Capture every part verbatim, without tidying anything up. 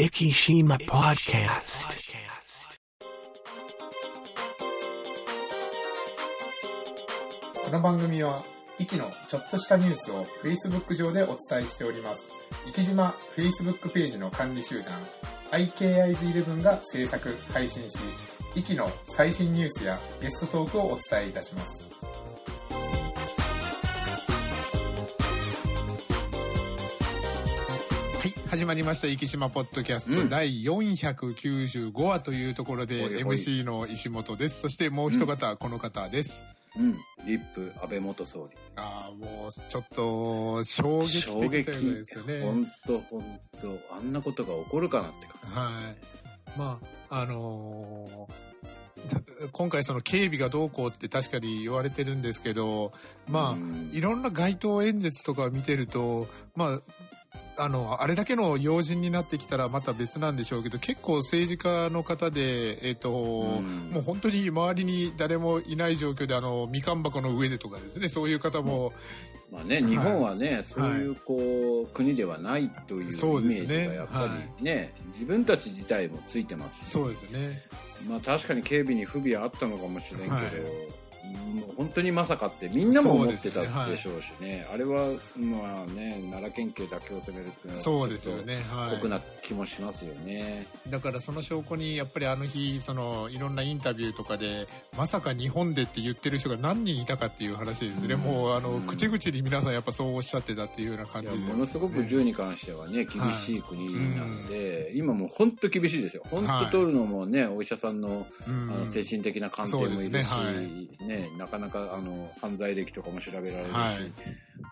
Ikishima Podcast.この番組はイキのちょっとしたニュースを Facebook 上でお伝えしております。イキ島 Facebook ページの管理集団 アイケイアイズイレブン が制作配信し、イキの最新ニュースやゲストトークをお伝えいたします。始まりましたイキ島ポッドキャスト、うん、だいよんひゃくきゅうじゅうごわというところで、おいおい エムシー の石本です。そしてもう一方、うん、この方です。うん、リップ安倍元総理。ああ、もうちょっと衝撃的ですよね。本当本当あんなことが起こるかなって感じですね。はい、まああのー、今回その警備がどうこうって確かに言われてるんですけど、まあ、うん、いろんな街頭演説とか見てると、まああのあれだけの要人になってきたらまた別なんでしょうけど、結構政治家の方で、えーとうん、もう本当に周りに誰もいない状況で、あのみかん箱の上でとかですね、そういう方も、うん、まあね、はい、日本はねそういう、こう、はい、国ではないというイメージがやっぱりね、はい、自分たち自体もついてます。そうですね、まあ、確かに警備に不備はあったのかもしれんけど、はい、本当にまさかってみんなも思ってたでしょうしね。そうですね、はい、あれはまあね、奈良県警だけを責めるっていうのはそうですよね、はい、酷な気もしますよね。だからその証拠にやっぱりあの日、そのいろんなインタビューとかでまさか日本でって言ってる人が何人いたかっていう話ですね。うん、もうあの、うん、口々に皆さんやっぱそうおっしゃってたっていうような感じで、ね、ものすごく銃に関してはね厳しい国なので、はい、うん、今もう本当厳しいですよ。本当取るのもね、はい、お医者さんの、うん、あの精神的な鑑定もいるしね、なかなかあの犯罪歴とかも調べられるし、はい、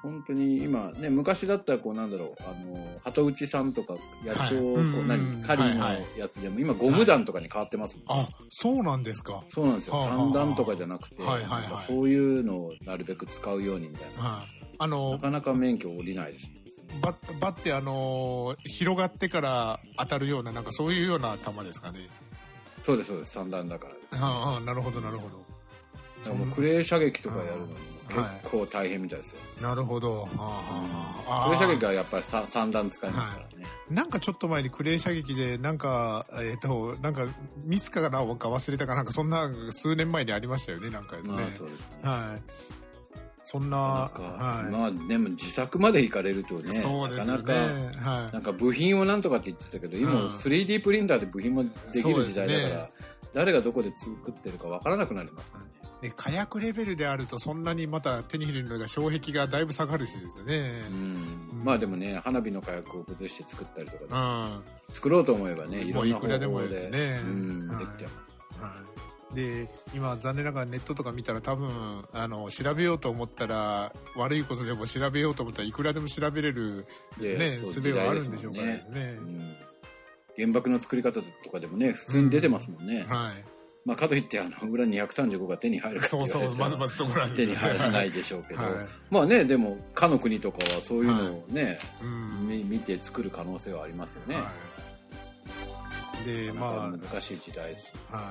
本当に今ね、昔だったらこうなんだろう、あの鳩打ちさんとか野鳥、はい、こう何狩りのやつでも、はいはい、今ゴム弾とかに変わってますもんね。はい、あ、そうなんですか。そうなんですよ。散弾とかじゃなくて、はいはいはい、そういうのをなるべく使うようにみたいな、はい、あのなかなか免許下りないです。バッバッて、あの広がってから当たるような、なんかそういうような球ですかね。そうですそうです、散弾だから。ああ、なるほどなるほど。もうクレー射撃とかやるのに結構大変みたいですよ。はい、なるほど。ああ、クレー射撃はやっぱり散弾使いますからね。はい、なんかちょっと前にクレー射撃でなんか、えっと、なんかミスかな、なんか忘れたかなんか、そんな数年前にありましたよね、なんかですね。まあ、そうですね。はい。そん な, なんか、はい、まあでも自作までいかれるとね、そうですね、なかなか、はい、なんか部品をなんとかって言ってたけど、今 スリーディー プリンターで部品もできる時代だから、ね、誰がどこで作ってるかわからなくなりますね。で火薬レベルであるとそんなにまた手に入れるのが障壁がだいぶ下がるしですね。うん、うん、まあでもね、花火の火薬を崩して作ったりとか、ね、うん、作ろうと思えばね、いろんな方法で、もういくらでもですね、うん、はい、できちゃいます。はい、で今残念ながらネットとか見たら、多分あの調べようと思ったら、悪いことでも調べようと思ったらいくらでも調べれるですね、すべはあるんでしょうからですね。うん、原爆の作り方とかでもね普通に出てますもんね。うん、はい、まあ、かといってあの裏にひゃくさんじゅうごが手に入るかというと、まずまずそこら手に入らないでしょうけど、はい、まあね、でもかの国とかはそういうのをね、はい、うん、見て作る可能性はありますよね。はい、でまあ難しい時代です。は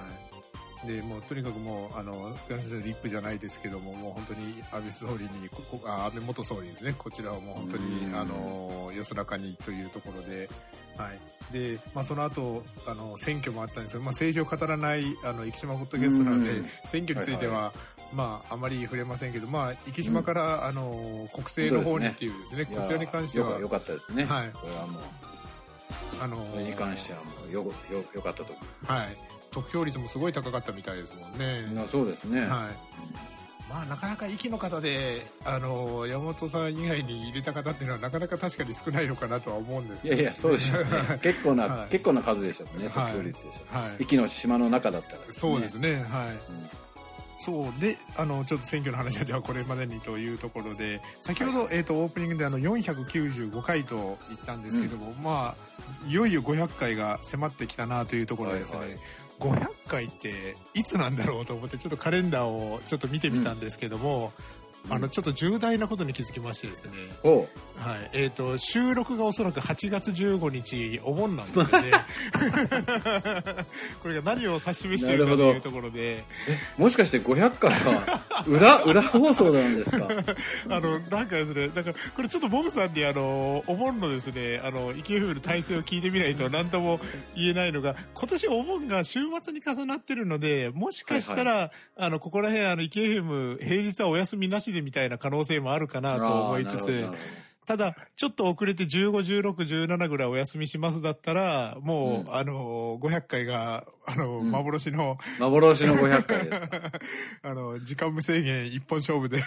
い、でもうとにかくもうあの福山先生リップじゃないですけども、もう本当に安倍総理にここあ安倍元総理ですね、こちらをもう本当にあの安らかにというところで、はい。で、まあ、その後あの選挙もあったんですけど、まあ、政治を語らないあの生島ポッドキャストなので、選挙については、はいはい、まあ、あまり触れませんけど、まあ、生島から、うん、あの国政の方にっていうですね、こちらに関しては良かったですね。はい、これはもうあのそれに関してはもうよよ良かったと思います。はい、得票率もすごい高かったみたいですもんね。そうですね、はい、まあ、なかなか息の方であの山本さん以外に入れた方っていうのはなかなか確かに少ないのかなとは思うんですけど、ね、いやいやそうでしょうね。結構な、はい、結構な数でしたもんね、得票率でした、はい、息の島の中だったら、ね、そうですね、はい、うん、そうで、あのちょっと選挙の話はじゃあこれまでにというところで、先ほど、はい、えーと、オープニングであのよんひゃくきゅうじゅうごかいと言ったんですけども、うん、まあいよいよごひゃっかいが迫ってきたなというところですね。はいはい、ごひゃっかいっていつなんだろうと思って、ちょっとカレンダーをちょっと見てみたんですけども、あのちょっと重大なことに気づきましてですね、おう、はい、えー、と収録がおそらくはちがつじゅうごにちお盆なんですよねこれが何を指し示しているかというところで、もしかしてごひゃっかいは 裏, 裏放送なんですかあのなんかですね、なんかこれちょっとボブさんにあのお盆のですね、あのアイケイエフエムの体制を聞いてみないと何とも言えないのが、今年お盆が週末に重なってるので、もしかしたら、はいはい、あのここら辺あのアイケイエフエム平日はお休みなしでみたいな可能性もあるかなと思いつつ、ただちょっと遅れてじゅうご、じゅうろく、じゅうななぐらいお休みしますだったら、もう、うん、あのごひゃっかいがあの、うん、幻の幻のごひゃっかいですあの時間無制限一本勝負で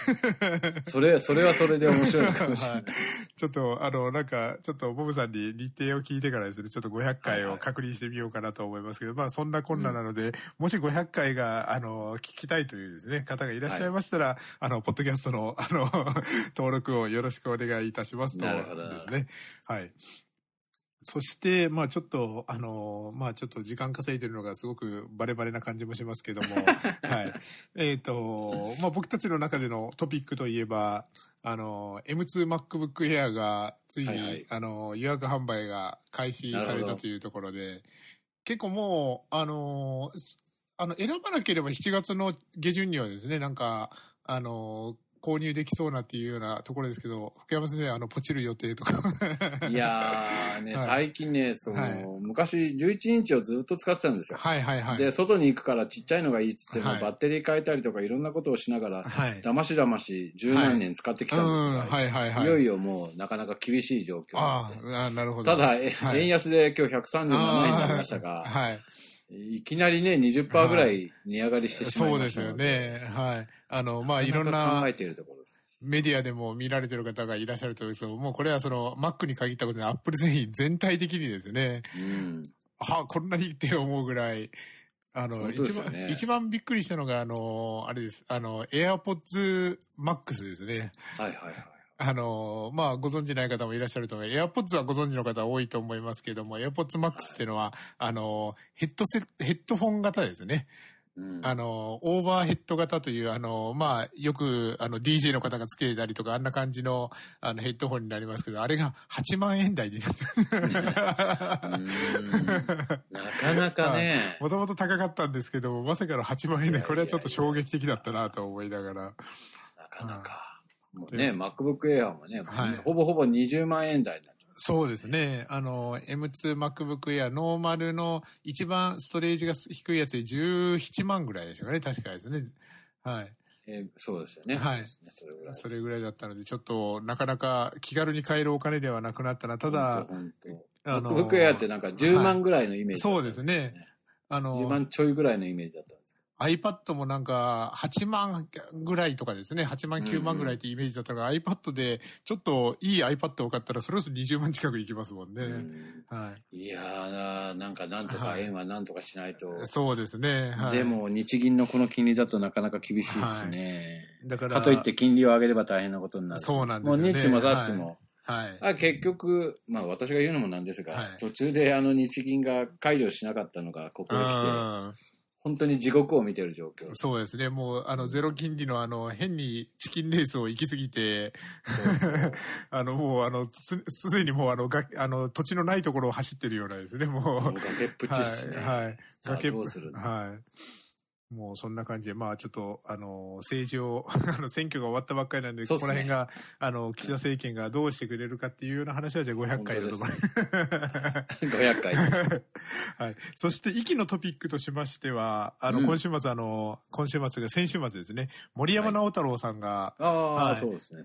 それそれはそれで面白いかもしれない、はい、ちょっとあのなんかちょっとボブさんに日程を聞いてからですね、ちょっとごひゃっかいを確認してみようかなと思いますけど、はいはい、まあそんな困難なので、うん、もしごひゃっかいがあの聞きたいというですね方がいらっしゃいましたら、はい、あのポッドキャストのあの登録をよろしくお願いいたしますしますとですね。はい。そしてまあちょっとあのまあちょっと時間稼いでるのがすごくバレバレな感じもしますけども、はい。えっとまあ僕たちの中でのトピックといえば、あの エムツー MacBook Air がついに、はいはい、あの予約販売が開始されたというところで、結構もうあのあの選ばなければしちがつの下旬にはですね、なんかあの購入できそうなっていうようなところですけど、福山先生、あの、ポチる予定とか。いやーね、はい、最近ね、その、はい、昔じゅういちインチをずっと使ってたんですよ。はいはいはい。で、外に行くからちっちゃいのがいいっつっても、はい、バッテリー変えたりとかいろんなことをしながら、はい、だましだまし十何年使ってきたんですが、はい、うん、はいはいはい。いよいよもうなかなか厳しい状況になって。ああ、なるほど。ただ、はい、円安で今日ひゃくさんじゅうななえんになりましたが、はい。いきなりね、にじゅっパーセント ぐらい値上がりしてしまいましたので、はい、そうですよね。はい。あの、まあ、いろんなメディアでも見られてる方がいらっしゃると思うんですけど、もうこれはその Mac に限ったことで Apple 製品全体的にですね、うん、はあ、こんなにって思うぐらい、あの、ね、一番、一番びっくりしたのが、あの、あれです、あの、AirPods Max ですね。はいはいはい。あの、まあ、ご存知ない方もいらっしゃると思います。AirPods はご存知の方多いと思いますけども、AirPods Max っていうのは、あの、ヘッドセット、ヘッドフォン型ですね。うん、あの、オーバーヘッド型という、あの、まあ、よく、あの、ディージェー の方がつけたりとか、あんな感じの、あの、ヘッドホンになりますけど、あれがはちまんえん台になってなかなかね。もともと高かったんですけど、まさかのはちまんえん台、これはちょっと衝撃的だったなと思いながら。なかなか。もうね、MacBook Air もね、はい、ほぼほぼにじゅうまんえん台になっちゃう。そうですね。あの、エムツー MacBook Air ノーマルの一番ストレージが低いやつでじゅうななまんぐらいでしたかね、確かですね。はい。えー、そうですよね。はい。それぐらい。それぐらいだったので、ちょっとなかなか気軽に買えるお金ではなくなったな。ただ、あの MacBook Air ってなんかじゅうまんぐらいのイメージ、ね、はい。そうですね。あの、じゅうまんちょいぐらいのイメージだった。iPad もなんかはちまんぐらいとかですね、はちまんきゅうまんぐらいってイメージだったから、うんうん、iPad でちょっといい iPad を買ったらそれこそにじゅうまん近くいきますもんね、うん、はい。いやー、なんかなんとか円はなんとかしないと、はい、そうですね、はい、でも日銀のこの金利だとなかなか厳しいですね、はい、だからかといって金利を上げれば大変なことになる。そうなんですよね。もうニッチもザッチも、はいはい、あ結局、まあ、私が言うのもなんですが、はい、途中であの日銀が解除しなかったのがここへ来て本当に地獄を見てる状況。そうですね。もう、あの、ゼロ金利のあの、変にチキンレースを行き過ぎて、あの、もう、あの、す、すでにもう、あの、が、あの、土地のないところを走ってるようなですね、もう。もう崖っぷちっすね。はい。はい、崖っぷち。どうするの？はい。もう、そんな感じで、まあ、ちょっと、あの、政治を、あの、選挙が終わったばっかりなんで、ここら辺が、あの、岸田政権がどうしてくれるかっていうような話は、じゃあごひゃっかいだと思います。ごひゃっかい。はい、そして息のトピックとしましては、あの、うん、今週末、あの、今週末が先週末ですね、森山直太朗さんが、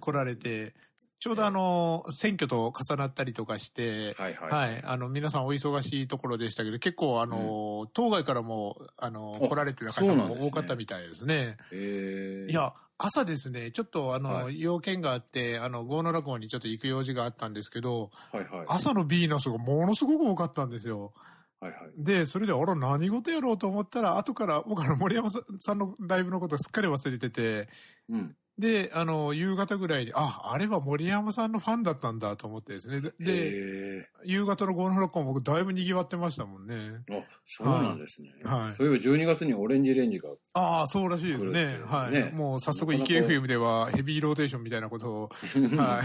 来られて、ちょうどあの、選挙と重なったりとかして、はいはい、はい、あの、皆さんお忙しいところでしたけど、結構あの、うん、党外からも、あの、来られてる方も多かったみたいですね。そうなんですね。いや、朝ですね、ちょっとあの、はい、要件があって、あの、豪の落語にちょっと行く用事があったんですけど、はいはい、朝のビーナスがものすごく多かったんですよ。はいはい、で、それで、あら、何事やろうと思ったら、後から、僕は森山さんのライブのことをすっかり忘れてて、うん、で、あの、夕方ぐらいで、あ、あれは森山さんのファンだったんだと思ってですね。で、で夕方の午後のろっこも僕だいぶ賑わってましたもんね。あ、そうなんですね。はい。そういえばじゅうにがつにオレンジレンジが、ね。ああ、そうらしいですね。はい。もう早速 イーケーエフエム ではヘビーローテーションみたいなことを。はい。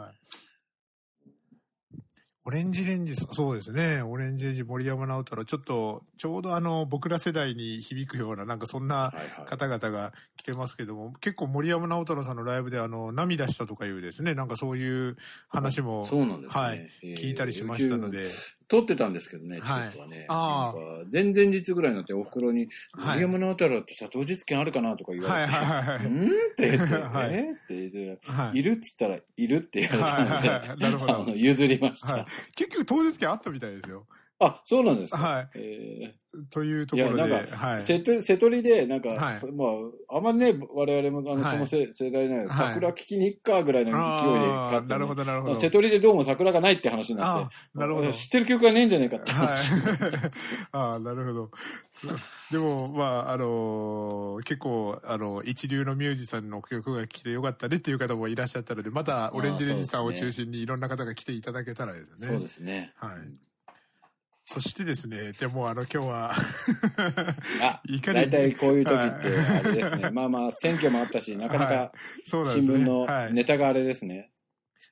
はい。オレンジレンジ、そうですね。オレンジレンジ、森山直太郎。ちょっと、ちょうどあの、僕ら世代に響くような、なんかそんな方々が来てますけども、はいはい、結構森山直太郎さんのライブであの、涙したとかいうですね、なんかそういう話も、そうなんですね、はい、えー、聞いたりしましたので。撮ってたんですけどね、チケットはね。はい、あ前々日ぐらいになってお袋に、はい、森山直太郎ってさ、当日券あるかなとか言われて、はいはいはい、んって言って、はい、えって言って、はい、いるっつったら、いるって言われたので、はいはい、なるほどあの譲りました。はい、結局当日券あったみたいですよ。あ、そうなんですか。はい。えー、というところで。いや、なんか、はい、瀬戸りで、なんか、はい、まあ、あんまね、我々も、あの、はい、その世代なので、桜聞きに行くか、ぐらいの勢いで買って、ね。なるほど、なるほど。瀬戸りでどうも桜がないって話になって。なるほど。知ってる曲がねえんじゃないかって話。はい、ああ、なるほど。でも、まあ、あのー、結構、あの、一流のミュージシャンの曲が来てよかったねっていう方もいらっしゃったので、また、オレンジレンジさんを中心にいろんな方が来ていただけたらですね。そうですね。はい。そしてですね、でもあの今日はあ、大体こういう時ってあれですね、はい、まあまあ選挙もあったし、なかなか新聞のネタがあれですね。はい、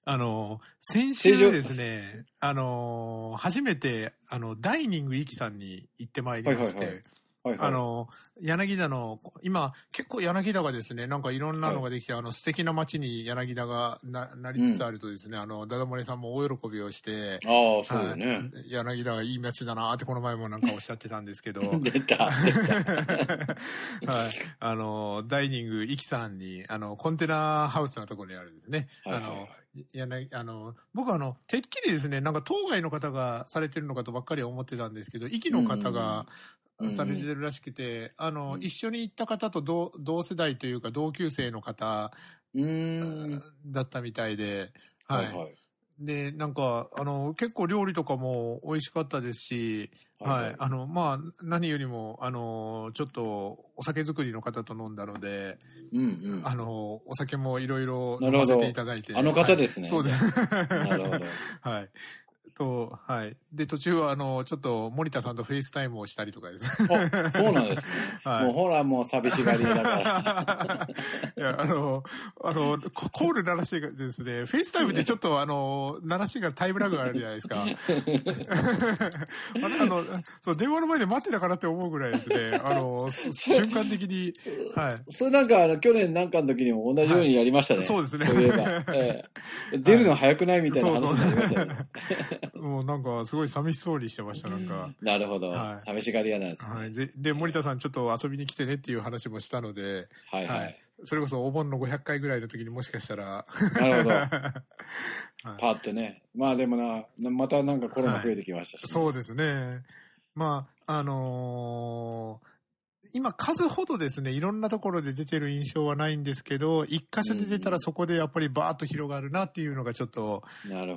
あの先週ですね、あの初めてあのダイニングイキさんに行ってまいりまして。はいはいはいはいはい、あの、柳田の、今、結構柳田がですね、なんかいろんなのができて、はい、あの、素敵な街に柳田が な, なりつつあるとですね、うん、あの、ダダモリさんも大喜びをして、ああ、そうだね。柳田がいい街だなってこの前もなんかおっしゃってたんですけど。出た、出た。はい。あの、ダイニング、イキさんに、あの、コンテナハウスのところにあるんですね。はいはいはい、あのいやね、あの僕はあのてっきりですねなんか当該の方がされてるのかとばっかり思ってたんですけど、息の方がされてるらしくて、あの、うん、一緒に行った方と 同, 同世代というか同級生の方だったみたいで、はい、はいはい、でなんかあの結構料理とかも美味しかったですし、はい、はい、あのまあ何よりもあのちょっとお酒作りの方と飲んだので、うんうん、あのお酒もいろいろ飲ませていただいて、あの方ですね、はい、そうです、なるほど、はい。と、はい。で、途中は、あの、ちょっと、森田さんとフェイスタイムをしたりとかですね。あ、そうなんですね。はい、もう、ほら、もう、寂しがりだから。いや、あの、あの、コール鳴らしてですね、フェイスタイムってちょっと、あの、鳴らしてからタイムラグがあるじゃないですか。あの、そう、電話の前で待ってたからって思うぐらいですね、あの、瞬間的に、はい。それなんか、あの、去年なんかの時にも同じようにやりましたね。はい、そうですね。そういえば、えー。出るの早くないみたいな話になりましたね。そうそうもうなんかすごい寂しそうにしてましたなんか。なるほど、はい、寂しがり屋なんですね、はい、で, で森田さんちょっと遊びに来てねっていう話もしたので、はいはいはい、それこそお盆のごひゃっかいぐらいの時にもしかしたらなるほどパーってね、まあでもなまたなんかコロナ増えてきましたし、ね、はい、そうですね、まああのー今数ほどですね、いろんなところで出てる印象はないんですけど、一箇所で出たらそこでやっぱりバーッと広がるなっていうのがちょっと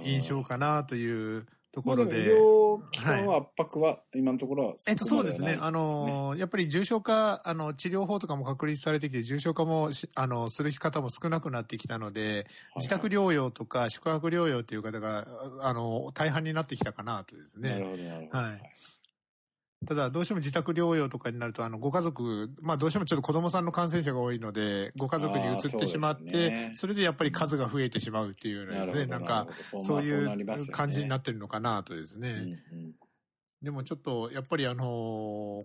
印象かなというところで。医療機関は圧迫は今のところはそこまではないですね。えっとそうですね。あの、やっぱり重症化、あの治療法とかも確立されてきて、重症化もあのする方も少なくなってきたので、自宅療養とか宿泊療養という方があの大半になってきたかなとですね。なるほどなるほど。はい。ただ、どうしても自宅療養とかになると、あの、ご家族、まあ、どうしてもちょっと子供さんの感染者が多いので、ご家族に移ってしまって、そ, ね、それでやっぱり数が増えてしまうっていうようなですね、な, なんか、そういう感じになってるのかなとですね。うんうん、でもちょっと、やっぱりあの、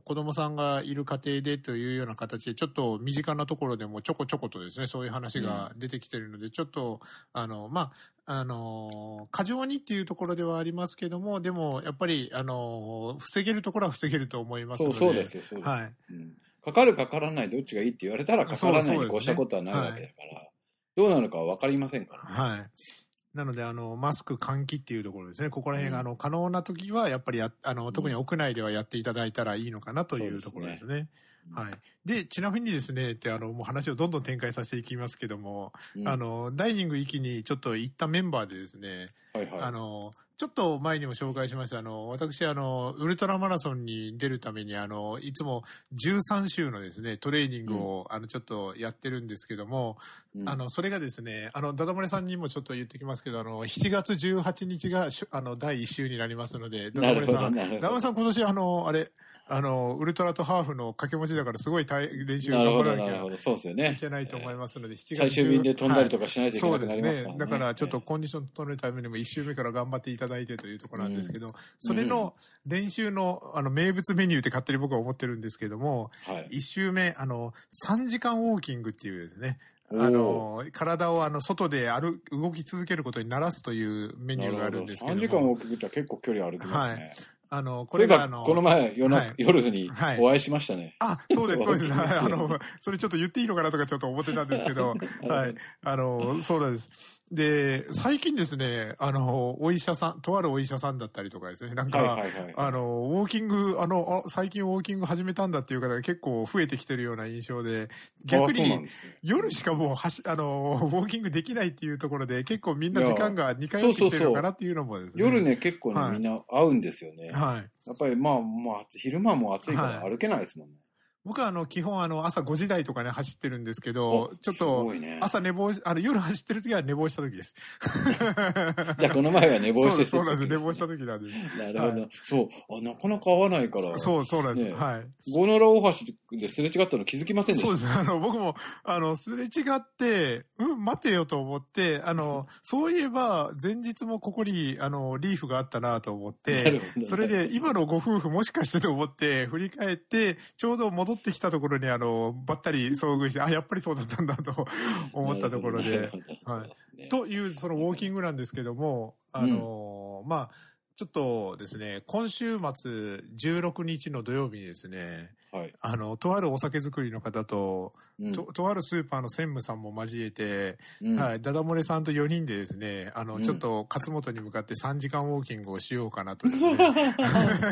子供さんがいる家庭でというような形で、ちょっと身近なところでもちょこちょことですね、そういう話が出てきてるので、ちょっと、あの、まあ、あの、過剰にっていうところではありますけども、でも、やっぱり、あの、防げるところは防げると思いますので。そう、そうですよ、そうです。はい。うん。かかるかからないどっちがいいって言われたら、かからないに越したことはないわけだから、そうそうですね。はい。どうなるかはわかりませんからね。はい。なので、あの、マスク換気っていうところですね。ここら辺が、うん、あの、可能な時は、やっぱりや、あの、特に屋内ではやっていただいたらいいのかなというところですね。はい。で、ちなみにですね、って、あの、もう話をどんどん展開させていきますけども、うん、あの、ダイニング域にちょっと行ったメンバーでですね、はいはい、あの、ちょっと前にも紹介しました。あの、私、あの、ウルトラマラソンに出るために、あの、いつもじゅうさんしゅうのですね、トレーニングを、うん、あの、ちょっとやってるんですけども、うん、あの、それがですね、あの、ダダモレさんにもちょっと言ってきますけど、あの、しちがつじゅうはちにちが、あの、だいいっしゅうになりますので、ダダモレさん、ダダモレさん今年、あの、あれ、あの、ウルトラとハーフの掛け持ちだからすごい大練習頑張らなきゃいけないと思いますので、しちがつ。最終便で飛んだりとかしないといけないからね。そうですね。だからちょっとコンディション整えるためにもいっしゅうめから頑張っていただいてというところなんですけど、うん、それの練習の、あの、名物メニューって勝手に僕は思ってるんですけども、はい、いっしゅうめ、あの、さんじかんウォーキングっていうですね、あの、体をあの、外で歩、動き続けることに慣らすというメニューがあるんですけども。さんじかんウォーキングって結構距離歩きますね。はい。あの、これがあの、この前夜、はい、夜にお会いしましたね。はい、あ、そうです、そうです。あの、それちょっと言っていいのかなとかちょっと思ってたんですけど、はい。あの、そうなんです。で、最近ですね、あの、お医者さん、とあるお医者さんだったりとかですね、なんか、はいはいはい、あの、ウォーキング、あのあ、最近ウォーキング始めたんだっていう方が結構増えてきてるような印象で、逆に、ね、夜しかもうはし、あの、ウォーキングできないっていうところで、結構みんな時間がにかい起きてるのかなっていうのもですね。そうそうそう夜ね、結構ね、はい、みんな合うんですよね。はい。やっぱりまあ、まあ、昼間も暑いから歩けないですもんね。はい僕はあの基本あの朝ごじ台とかね走ってるんですけど、ちょっと朝寝坊し、あの夜走ってる時は寝坊した時です。じゃあこの前は寝坊してた時です、ね。そうなんです。寝坊した時なんです。なるほど。はい、そうあ。なかなか合わないから。そう、そうなんです。ね、はい。ゴノラ大橋ですれ違ったの気づきませんでした。そうです。あの僕もあのすれ違って、うん、待てよと思って、あの、そういえば前日もここにあのリーフがあったなと思って、それで今のご夫婦もしかしてと思って振り返って、ちょうど戻ってきたところにあのばったり遭遇してあやっぱりそうだったんだと思ったところで、はい、ね、というそのウォーキングなんですけども、あの、うん、まあちょっとですね今週末じゅうろくにちの土曜日にですね、はい、あのとあるお酒作りの方と、うん、と, とあるスーパーの専務さんも交えて、うん、はい、ダダ漏れさんとよにんでですねあの、うん、ちょっと勝本に向かってさんじかんウォーキングをしようかなとです、ね、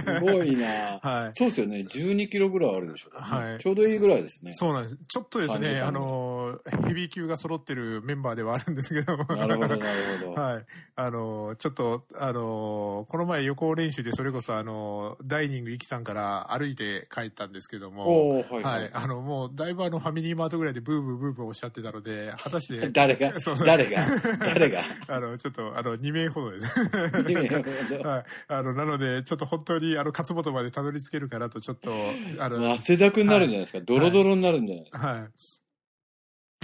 すごいな、はい、そうですよねじゅうにキロぐらいあるでしょう、ね、はい、ちょうどいいぐらいですね。そうなんです。ちょっとですねあのヘビー級が揃ってるメンバーではあるんですけどもなるほどなるほど、はい、あのちょっとあのこの前予行練習でそれこそあのダイニングイキさんから歩いて帰ったんですけども、はいはいはい、あのもうだいぶあのファミリーマートぐらいでブーブーブーブーおっしゃってたので果たして誰がそう誰が誰があのちょっとあのにめいほどですにめいほど、はい、あのなのでちょっと本当にあの勝本までたどり着けるかなとちょっとあの汗だくになるんじゃないですか、はい、ドロドロになるんじゃないですか、はいはい、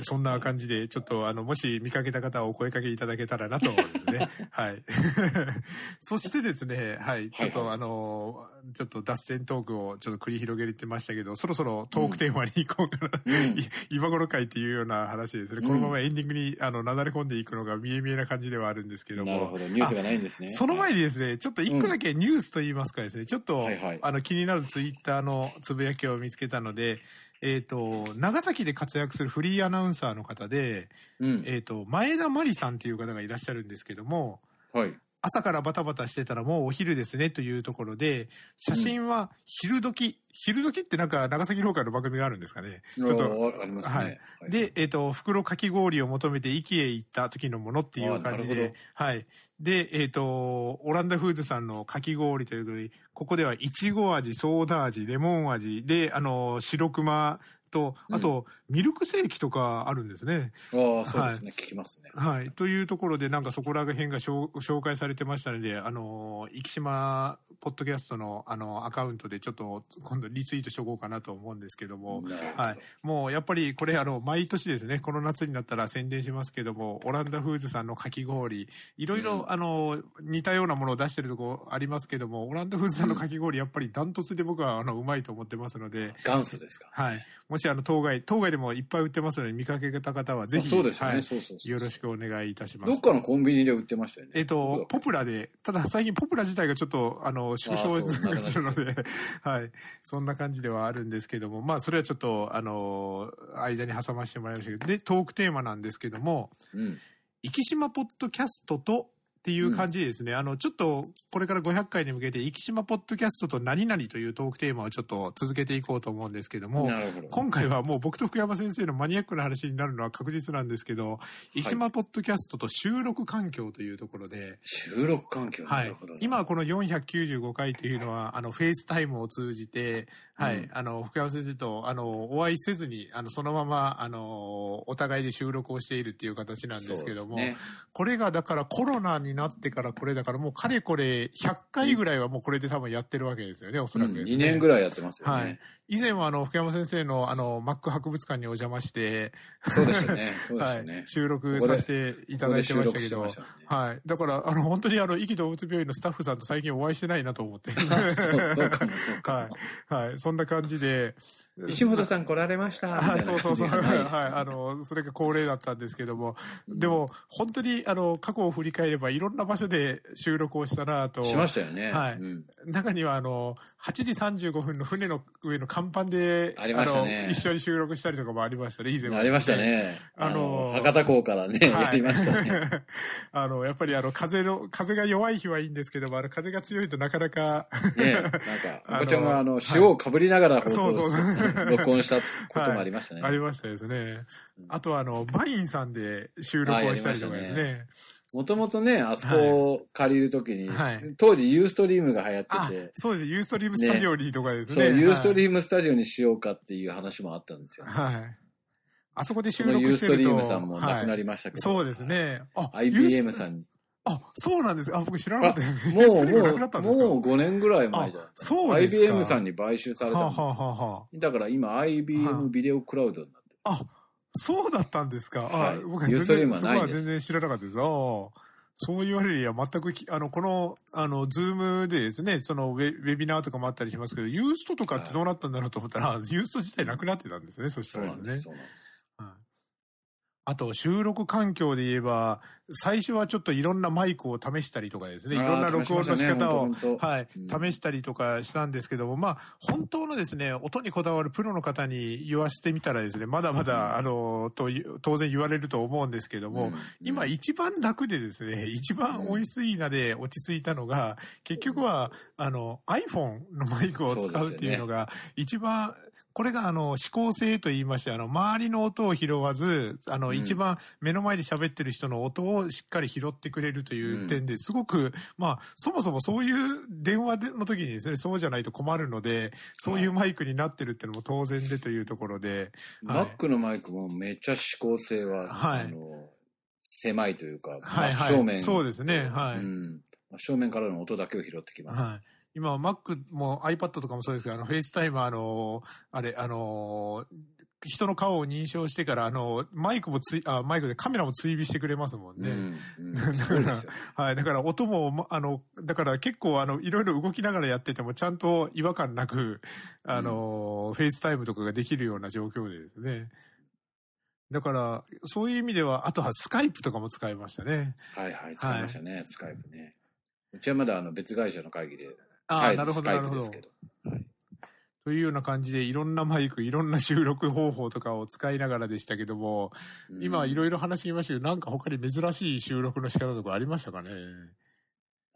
そんな感じで、ちょっと、あの、もし見かけた方はお声掛けいただけたらなと思うんですね。はい。そしてですね、はい。ちょっと、はいはい、あの、ちょっと脱線トークをちょっと繰り広げてましたけど、そろそろトークテーマに行こうかな。うん、今頃回っていうような話ですね、うん。このままエンディングに、あの、なだれ込んでいくのが見え見えな感じではあるんですけども。なるほど、ニュースがないんですね。その前にですね、はい、ちょっと一個だけニュースと言いますかですね、ちょっと、はいはい、あの、気になるツイッターのつぶやきを見つけたので、えっと、長崎で活躍するフリーアナウンサーの方で、うん、えっと、前田真理さんという方がいらっしゃるんですけども、はい、朝からバタバタしてたらもうお昼ですねというところで、写真は昼時、うん、昼時ってなんか長崎ローカルの番組があるんですかね。ちょっと、ありますね。はい。で、えっと、袋かき氷を求めて駅へ行った時のものっていう感じで、はい。で、えっと、オランダフーズさんのかき氷ということで、ここでは、いちご味、ソーダ味、レモン味で、あの、白熊と、あと、うん、ミルクセーキとかあるんですね。ああ、そうですね、はい。聞きますね。はい。というところで、なんかそこら辺が紹介されてましたので、あの、生島ポッドキャストの、あの、アカウントでちょっと、今度リツイートしとこうかなと思うんですけども、はい。もう、やっぱりこれ、あの、毎年ですね、この夏になったら宣伝しますけども、オランダフーズさんのかき氷、いろいろ、うん、あの、似たようなものを出してるとこありますけども、オランダフーズさんのかき氷やっぱりダントツで僕はあのうまいと思ってますので元祖ですか、はい、もしあの当該当該でもいっぱい売ってますので見かけた方はぜひよろしくお願いいたします。どっかのコンビニで売ってましたよね。えっとポプラで、ただ最近ポプラ自体がちょっとあの縮小するのではい、そんな感じではあるんですけども、まあそれはちょっとあの間に挟ませてもらいましたけど、でトークテーマなんですけども、うん、生島ポッドキャストとっっていう感じですね、うん、あのちょっとこれからごひゃっかいに向けて生島ポッドキャストと何々というトークテーマをちょっと続けていこうと思うんですけども、なるほど。今回はもう僕と福山先生のマニアックな話になるのは確実なんですけど、はい、生島ポッドキャストと収録環境というところで、収録環境、はい、なるほど、ね、今このよんひゃくきゅうじゅうごかいというのはあのフェイスタイムを通じて、はい、うん、あの福山先生とあのお会いせずにあのそのままあのお互いで収録をしているっていう形なんですけども、ね、これがだからコロナになってからこれだからもうかれこれひゃっかいぐらいはもうこれで多分やってるわけですよね、おそらく、ね、うん、にねんぐらいやってますよね、はい、以前はあの福山先生のあの Mac 博物館にお邪魔して、そうですね、そうですね、はい、収録させていただいてましたけど、ここで、ここで収録してましたね、はい、だからあの本当にあの生き動物病院のスタッフさんと最近お会いしてないなと思ってそう、そうかも、そうかも、はい、はい、そんな感じで石本さん来られましたみたいな、そうそうそう、はい、あのそれが恒例だったんですけども、でも本当にあの過去を振り返ればいろんな場所で収録をしたなと、しましたよね、はい、うん、中にはあのはちじさんじゅうごふんの船の上の甲板でありました、ね、あの一緒に収録したりとかもありましたね、以前はありましたね、あの博多港からね、はい、やりましたねあのやっぱりあの風の風が弱い日はいいんですけども、あの風が強いとなかなかね、なんかお子ちゃんはあの塩をかぶりながら放送して録音したこともありましたね、はい、ありましたですね。あとはあのバインさんで収録をしたりとかですね、もともとね、あそこを借りるときに、はい、当時ユーストリームが流行ってて、そうです、ユーストリームスタジオにとかですね、そうユーストリームスタジオにしようかっていう話もあったんですよね、はい、あそこで収録してるとユーストリームさんもなくなりましたけど、はい、そうですね、あ アイビーエム さんに、あ、そうなんです。あ、僕知らなかったです。もう、もう、もうごねんぐらい前じゃないですか。そうですか。アイビーエム さんに買収されたんです。はははは。だから今 アイビーエム ビデオクラウドになってる。あ、そうだったんですか。はい、あ、僕は全然、そこは全然知らなかったです。ああ。そう言われるには全く、あの、この、あの、ズームでですね、そのウェ、ウェビナーとかもあったりしますけど、ユーストとかってどうなったんだろうと思ったら、はい、ユースト自体なくなってたんですね、そしたらですね。そうなんです。そうなんです。はい。あと収録環境で言えば、最初はちょっといろんなマイクを試したりとかですね、いろんな録音の仕方を、はい、試したりとかしたんですけども、まあ本当のですね、音にこだわるプロの方に言わしてみたらですね、まだまだあのと当然言われると思うんですけども、今一番楽でですね、一番おいしいなで落ち着いたのが、結局はあの iPhone のマイクを使うっていうのが一番、これがあの指向性と言いまして、あの周りの音を拾わず、あの一番目の前で喋ってる人の音をしっかり拾ってくれるという点ですごく、まあそもそもそういう電話の時にですね、そうじゃないと困るので、そういうマイクになってるっていうのも当然でというところで、はい、Mac のマイクもめっちゃ指向性は、はい、あの狭いというか、はいはい、正面、そうですね、はい、うん、正面からの音だけを拾ってきます。はい、今は Mac も iPad とかもそうですけど、あの FaceTime はあのあれあの人の顔を認証してからあのマイクもついあマイクでカメラも追尾してくれますもんね。うんうん、だからはい、だから音もあのだから結構あのいろいろ動きながらやっててもちゃんと違和感なくあの、うん、FaceTime とかができるような状況でですね。だからそういう意味ではあとは Skype とかも使いましたね。はいはい、使いましたね、はい、Skype ね。うちはまだあの別会社の会議で。ああ、なるほど、なるほど。はい。というような感じで、いろんなマイク、いろんな収録方法とかを使いながらでしたけども、うん、今いろいろ話してみましたけど、なんか他に珍しい収録の仕方とかありましたかね？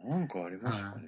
なんかありましたかね？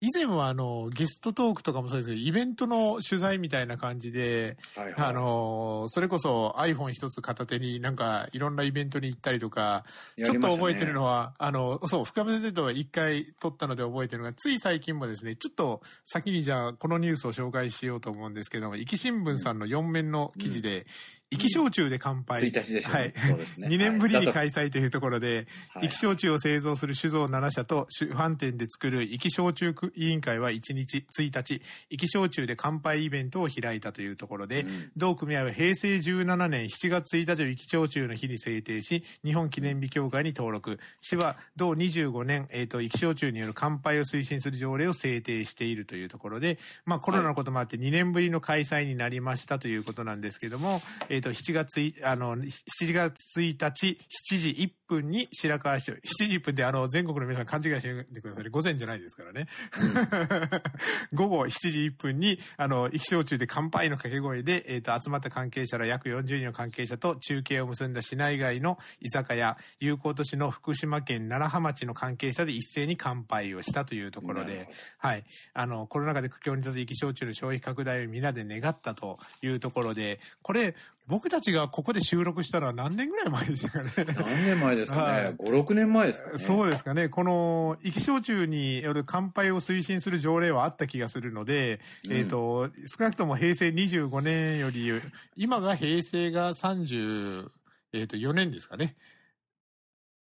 以前はあのゲストトークとかもそうですけど、イベントの取材みたいな感じで、はいはい、あのそれこそ iPhone 一つ片手になんかいろんなイベントに行ったりとか、やりましたね、ちょっと覚えてるのはあのそう深山先生とは一回撮ったので覚えてるのが、つい最近もですね、ちょっと先にじゃあこのニュースを紹介しようと思うんですけども、イキ新聞さんのよん面の記事で。うんうん、イキ焼酎で乾杯。いちにちでしょうね。はい。そうですね。にねんぶりに開催というところで、はい、イキ焼酎を製造する酒造なな社と主販店で作るイキ焼酎委員会はいちにち、ついたち、イキ焼酎で乾杯イベントを開いたというところで、うん、同組合はへいせいじゅうななねんしちがつついたちをイキ焼酎の日に制定し、日本記念日協会に登録。市は同にじゅうごねん、えっと、イキ焼酎による乾杯を推進する条例を制定しているというところで、まあコロナのこともあってにねんぶりの開催になりましたということなんですけども、はい、えっとと、しちがつい、あの、しちがつついたち、しちじいっぷんに白河市長、しちじいっぷんであの、全国の皆さん勘違いしないでください。午前じゃないですからね。うん、午後しちじいっぷんに、あの、意気消中で乾杯の掛け声で、えっ、ー、と、集まった関係者ら約よんじゅうにんの関係者と中継を結んだ市内外の居酒屋、友好都市の福島県楢葉町の関係者で一斉に乾杯をしたというところで、はい。あの、コロナ禍で苦境に立つ意気消中の消費拡大を皆で願ったというところで、これ、僕たちがここで収録したのは何年ぐらい前でしたかね。何年前ですかね。はい、ご、ろくねんまえですかね。そうですかね。この、意気消中による乾杯を推進する条例はあった気がするので、うん、えっと、少なくともへいせいにじゅうごねんより、今がへいせいがさんじゅうよねんですかね。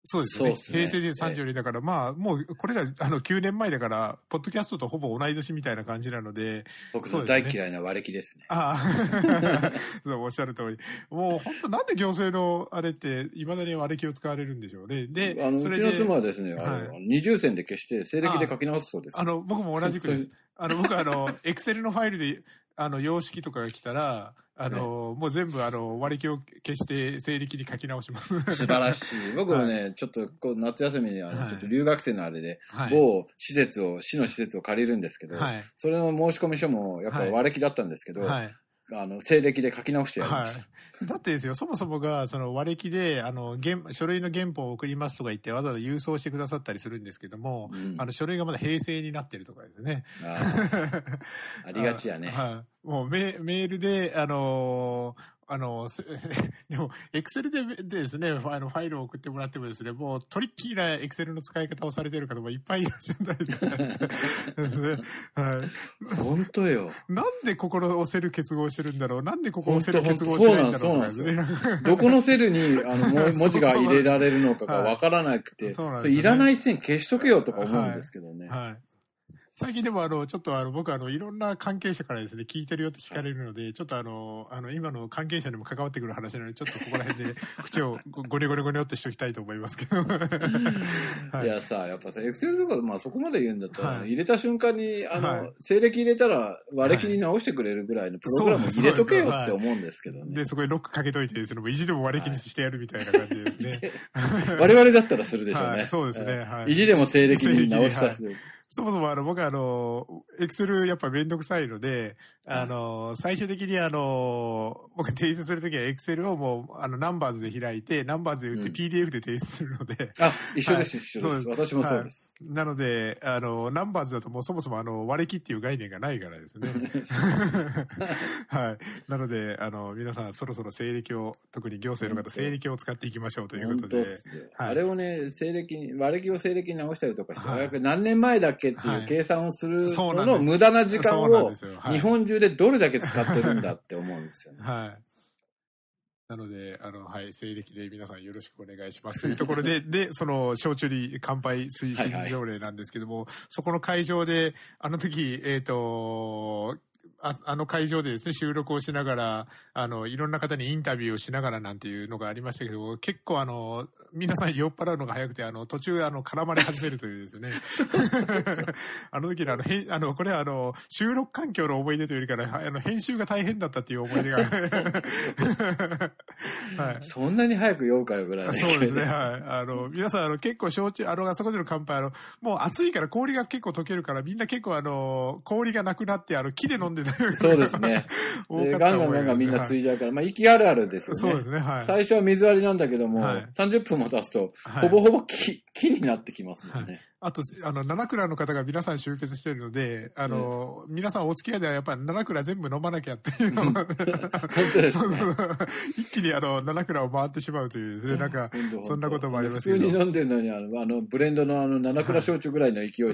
そうですね。ですねへいせいさんじゅうよねんだから、ええ、まあ、もう、これが、あの、きゅうねんまえだから、ポッドキャストとほぼ同い年みたいな感じなので。僕の大嫌いな割り気ですね。ああ。そう、おっしゃる通り。もう、本当なんで行政の、あれって、未だに割り気を使われるんでしょうね。で、あの、うちの妻はですね、あの、はい、二重線で消して、西暦で書き直すそうです。あの、僕も同じくです。あの、僕はあの、エクセルのファイルで、あの、様式とかが来たら、あの、ね、もう全部あの、割り気を消して、西暦に書き直します。素晴らしい。僕もね、はい、ちょっと、こう、夏休みには、ね、はい、ちょっと留学生のあれで、はい、某施設を、市の施設を借りるんですけど、はい、それの申し込み書も、やっぱ割り気だったんですけど、はいはい、あの、西暦で書き直してやりました。はい、だってですよ、そもそもが、その、割り気で、あの、書類の原本を送りますとか言って、わざわざ郵送してくださったりするんですけども、うん、あの、書類がまだ平成になってるとかですね。あ, ありがちやね。はい。もうメ、メールで、あのー、あの、でも、エクセルでですね、あの、ファイルを送ってもらってもですね、もうトリッキーなエクセルの使い方をされてる方もいっぱいいらっしゃるんですね。はい。本当よ。なんでここのセル結合してるんだろう、なんでここのセル結合してるんだろうとかですね。どこのセルに、あの、文字が入れられるのかがわからなくて、それいらない線消しとけよとか思うんですけどね。はい。はい、最近でもあの、ちょっとあの、僕あの、いろんな関係者からですね、聞いてるよって聞かれるので、ちょっとあの、あの、今の関係者にも関わってくる話なので、ちょっとここら辺で口をゴリゴリゴリってしときたいと思いますけど。はい、いやさ、やっぱさ、エクセルとか、まあそこまで言うんだったら、はい、入れた瞬間に、あの、はい、西暦入れたら割り切り直してくれるぐらいのプログラム入れとけよって思うんですけどね。はい、で、そこにロックかけといてですね、もう意地でも割り切りしてやるみたいな感じですね。我々だったらするでしょうね。はい、そうですね。はい、意地でも西暦に直したし。そもそもあの僕はあの、エクセルやっぱめんどくさいので、あの、最終的にあの、僕提出するときはエクセルをもう、あの、ナンバーズで開いて、ナンバーズで打って ピーディーエフ で提出するので。あ、一緒です、一緒です。私もそうです。なので、あの、ナンバーズだともうそもそもあの、割り切っていう概念がないからですね。はい。なので、あの、皆さんそろそろ西暦を、特に行政の方、西暦を使っていきましょうということで。あれをね、西暦に、割り切りを西暦に直したりとかして、やっぱり何年前だっけっていう計算をするのの無駄な時間を日本中でどれだけ使ってるんだって思うんですよね。はい。なので、あの、はい、西暦で皆さんよろしくお願いしますというところで、で、その、焼酎に乾杯推進条例なんですけども、はいはい、そこの会場で、あの時、えっと、あ, あの会場でですね、収録をしながら、あの、いろんな方にインタビューをしながらなんていうのがありましたけど、結構あの、皆さん酔っ払うのが早くて、あの、途中あの、絡まれ始めるというですね。あの時のあの、へあの、これはあの、収録環境の思い出というよりから、あの、編集が大変だったっていう思い出がある。はい、そんなに早く酔うかよぐらい。そうですね、はい。あの、皆さんあの、結構焼酎、あの、あそこでの乾杯、あの、もう暑いから氷が結構溶けるから、みんな結構あの、氷がなくなって、あの、木で飲んでる。そうですね。でガンガンガンガンみんなついちゃうから、はい、まあ息あるあるですよね。そうですね。はい。最初は水割りなんだけども、はい、さんじゅっぷんも経つと、はい、ほぼほぼ木、木になってきますもんね。はい、あと、あの、七倉の方が皆さん集結しているので、あの、うん、皆さんお付き合いではやっぱり七倉全部飲まなきゃっていうのも、ね。本当ですね。一気にあの、七倉を回ってしまうというですね、なんか、そんなこともありますけど。普通に飲んでるのに、あの、あのブレンドのあの、七倉焼酎ぐらいの勢いで、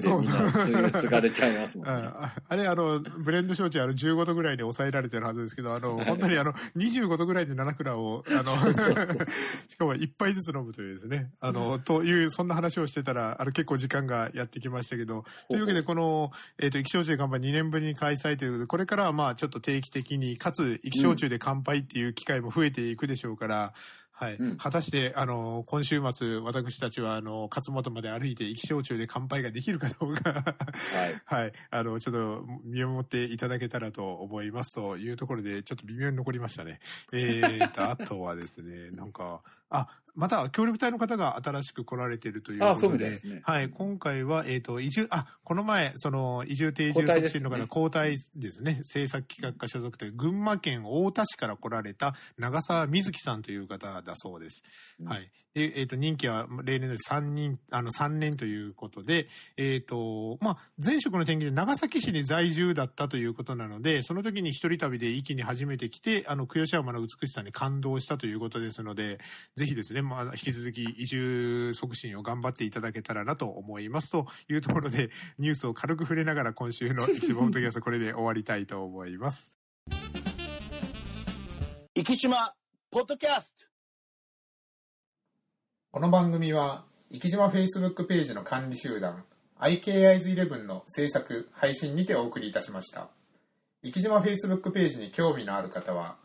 継がれちゃいますもんね。あれ、あの、ブレンド焼酎あのじゅうごどぐらいで抑えられてるはずですけど、あの、本当にあの、にじゅうごどぐらいで七倉を、あの、しかも一杯ずつ飲むというですね、あの、という、そんな話をしてたら、あの、結構時間がやってきましたけど、というわけで、この、えっと、意気消中で乾杯にねんぶりに開催ということで、これからはまあ、ちょっと定期的に、かつ、意気消中で乾杯っていう機会も増えていくでしょうから、はい、うん、果たしてあの今週末私たちはあの勝本まで歩いて意気消中で乾杯ができるかどうか、はいはい、あのちょっと見守っていただけたらと思いますというところでちょっと微妙に残りましたね。えーとあとはですねなんかあまた協力隊の方が新しく来られているということで、ああそうですね、はい、今回は、えー、と移住あこの前その移住定住促進の方交代ですね、政策企画課所属という群馬県太田市から来られた長澤瑞希さんという方だそうです、うん、はいでえー、と任期は例年でさんにんあのさんねんということで、えーとまあ、前職の転勤で長崎市に在住だったということなのでその時に一人旅で一気に初めて来てあの久吉山の美しさに感動したということですのでぜひですね、まあ、引き続き移住促進を頑張っていただけたらなと思いますというところでニュースを軽く触れながら今週のイキシマポッドキャストこれで終わりたいと思います。イキシマポッドキャスト、この番組はイキシマ Facebook ページの管理集団 アイキアイズイレブン の制作配信にてお送りいたしました。イキシマ Facebook ページに興味のある方は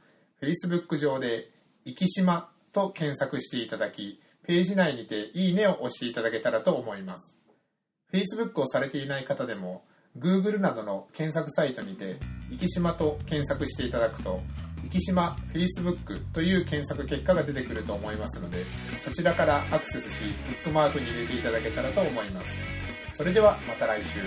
Facebook 上でイキシマと検索していただき、ページ内にていいねを押していただけたらと思います。Facebook をされていない方でも、Google などの検索サイトにて、イキシマと検索していただくと、イキシマ Facebook という検索結果が出てくると思いますので、そちらからアクセスし、ブックマークに入れていただけたらと思います。それではまた来週。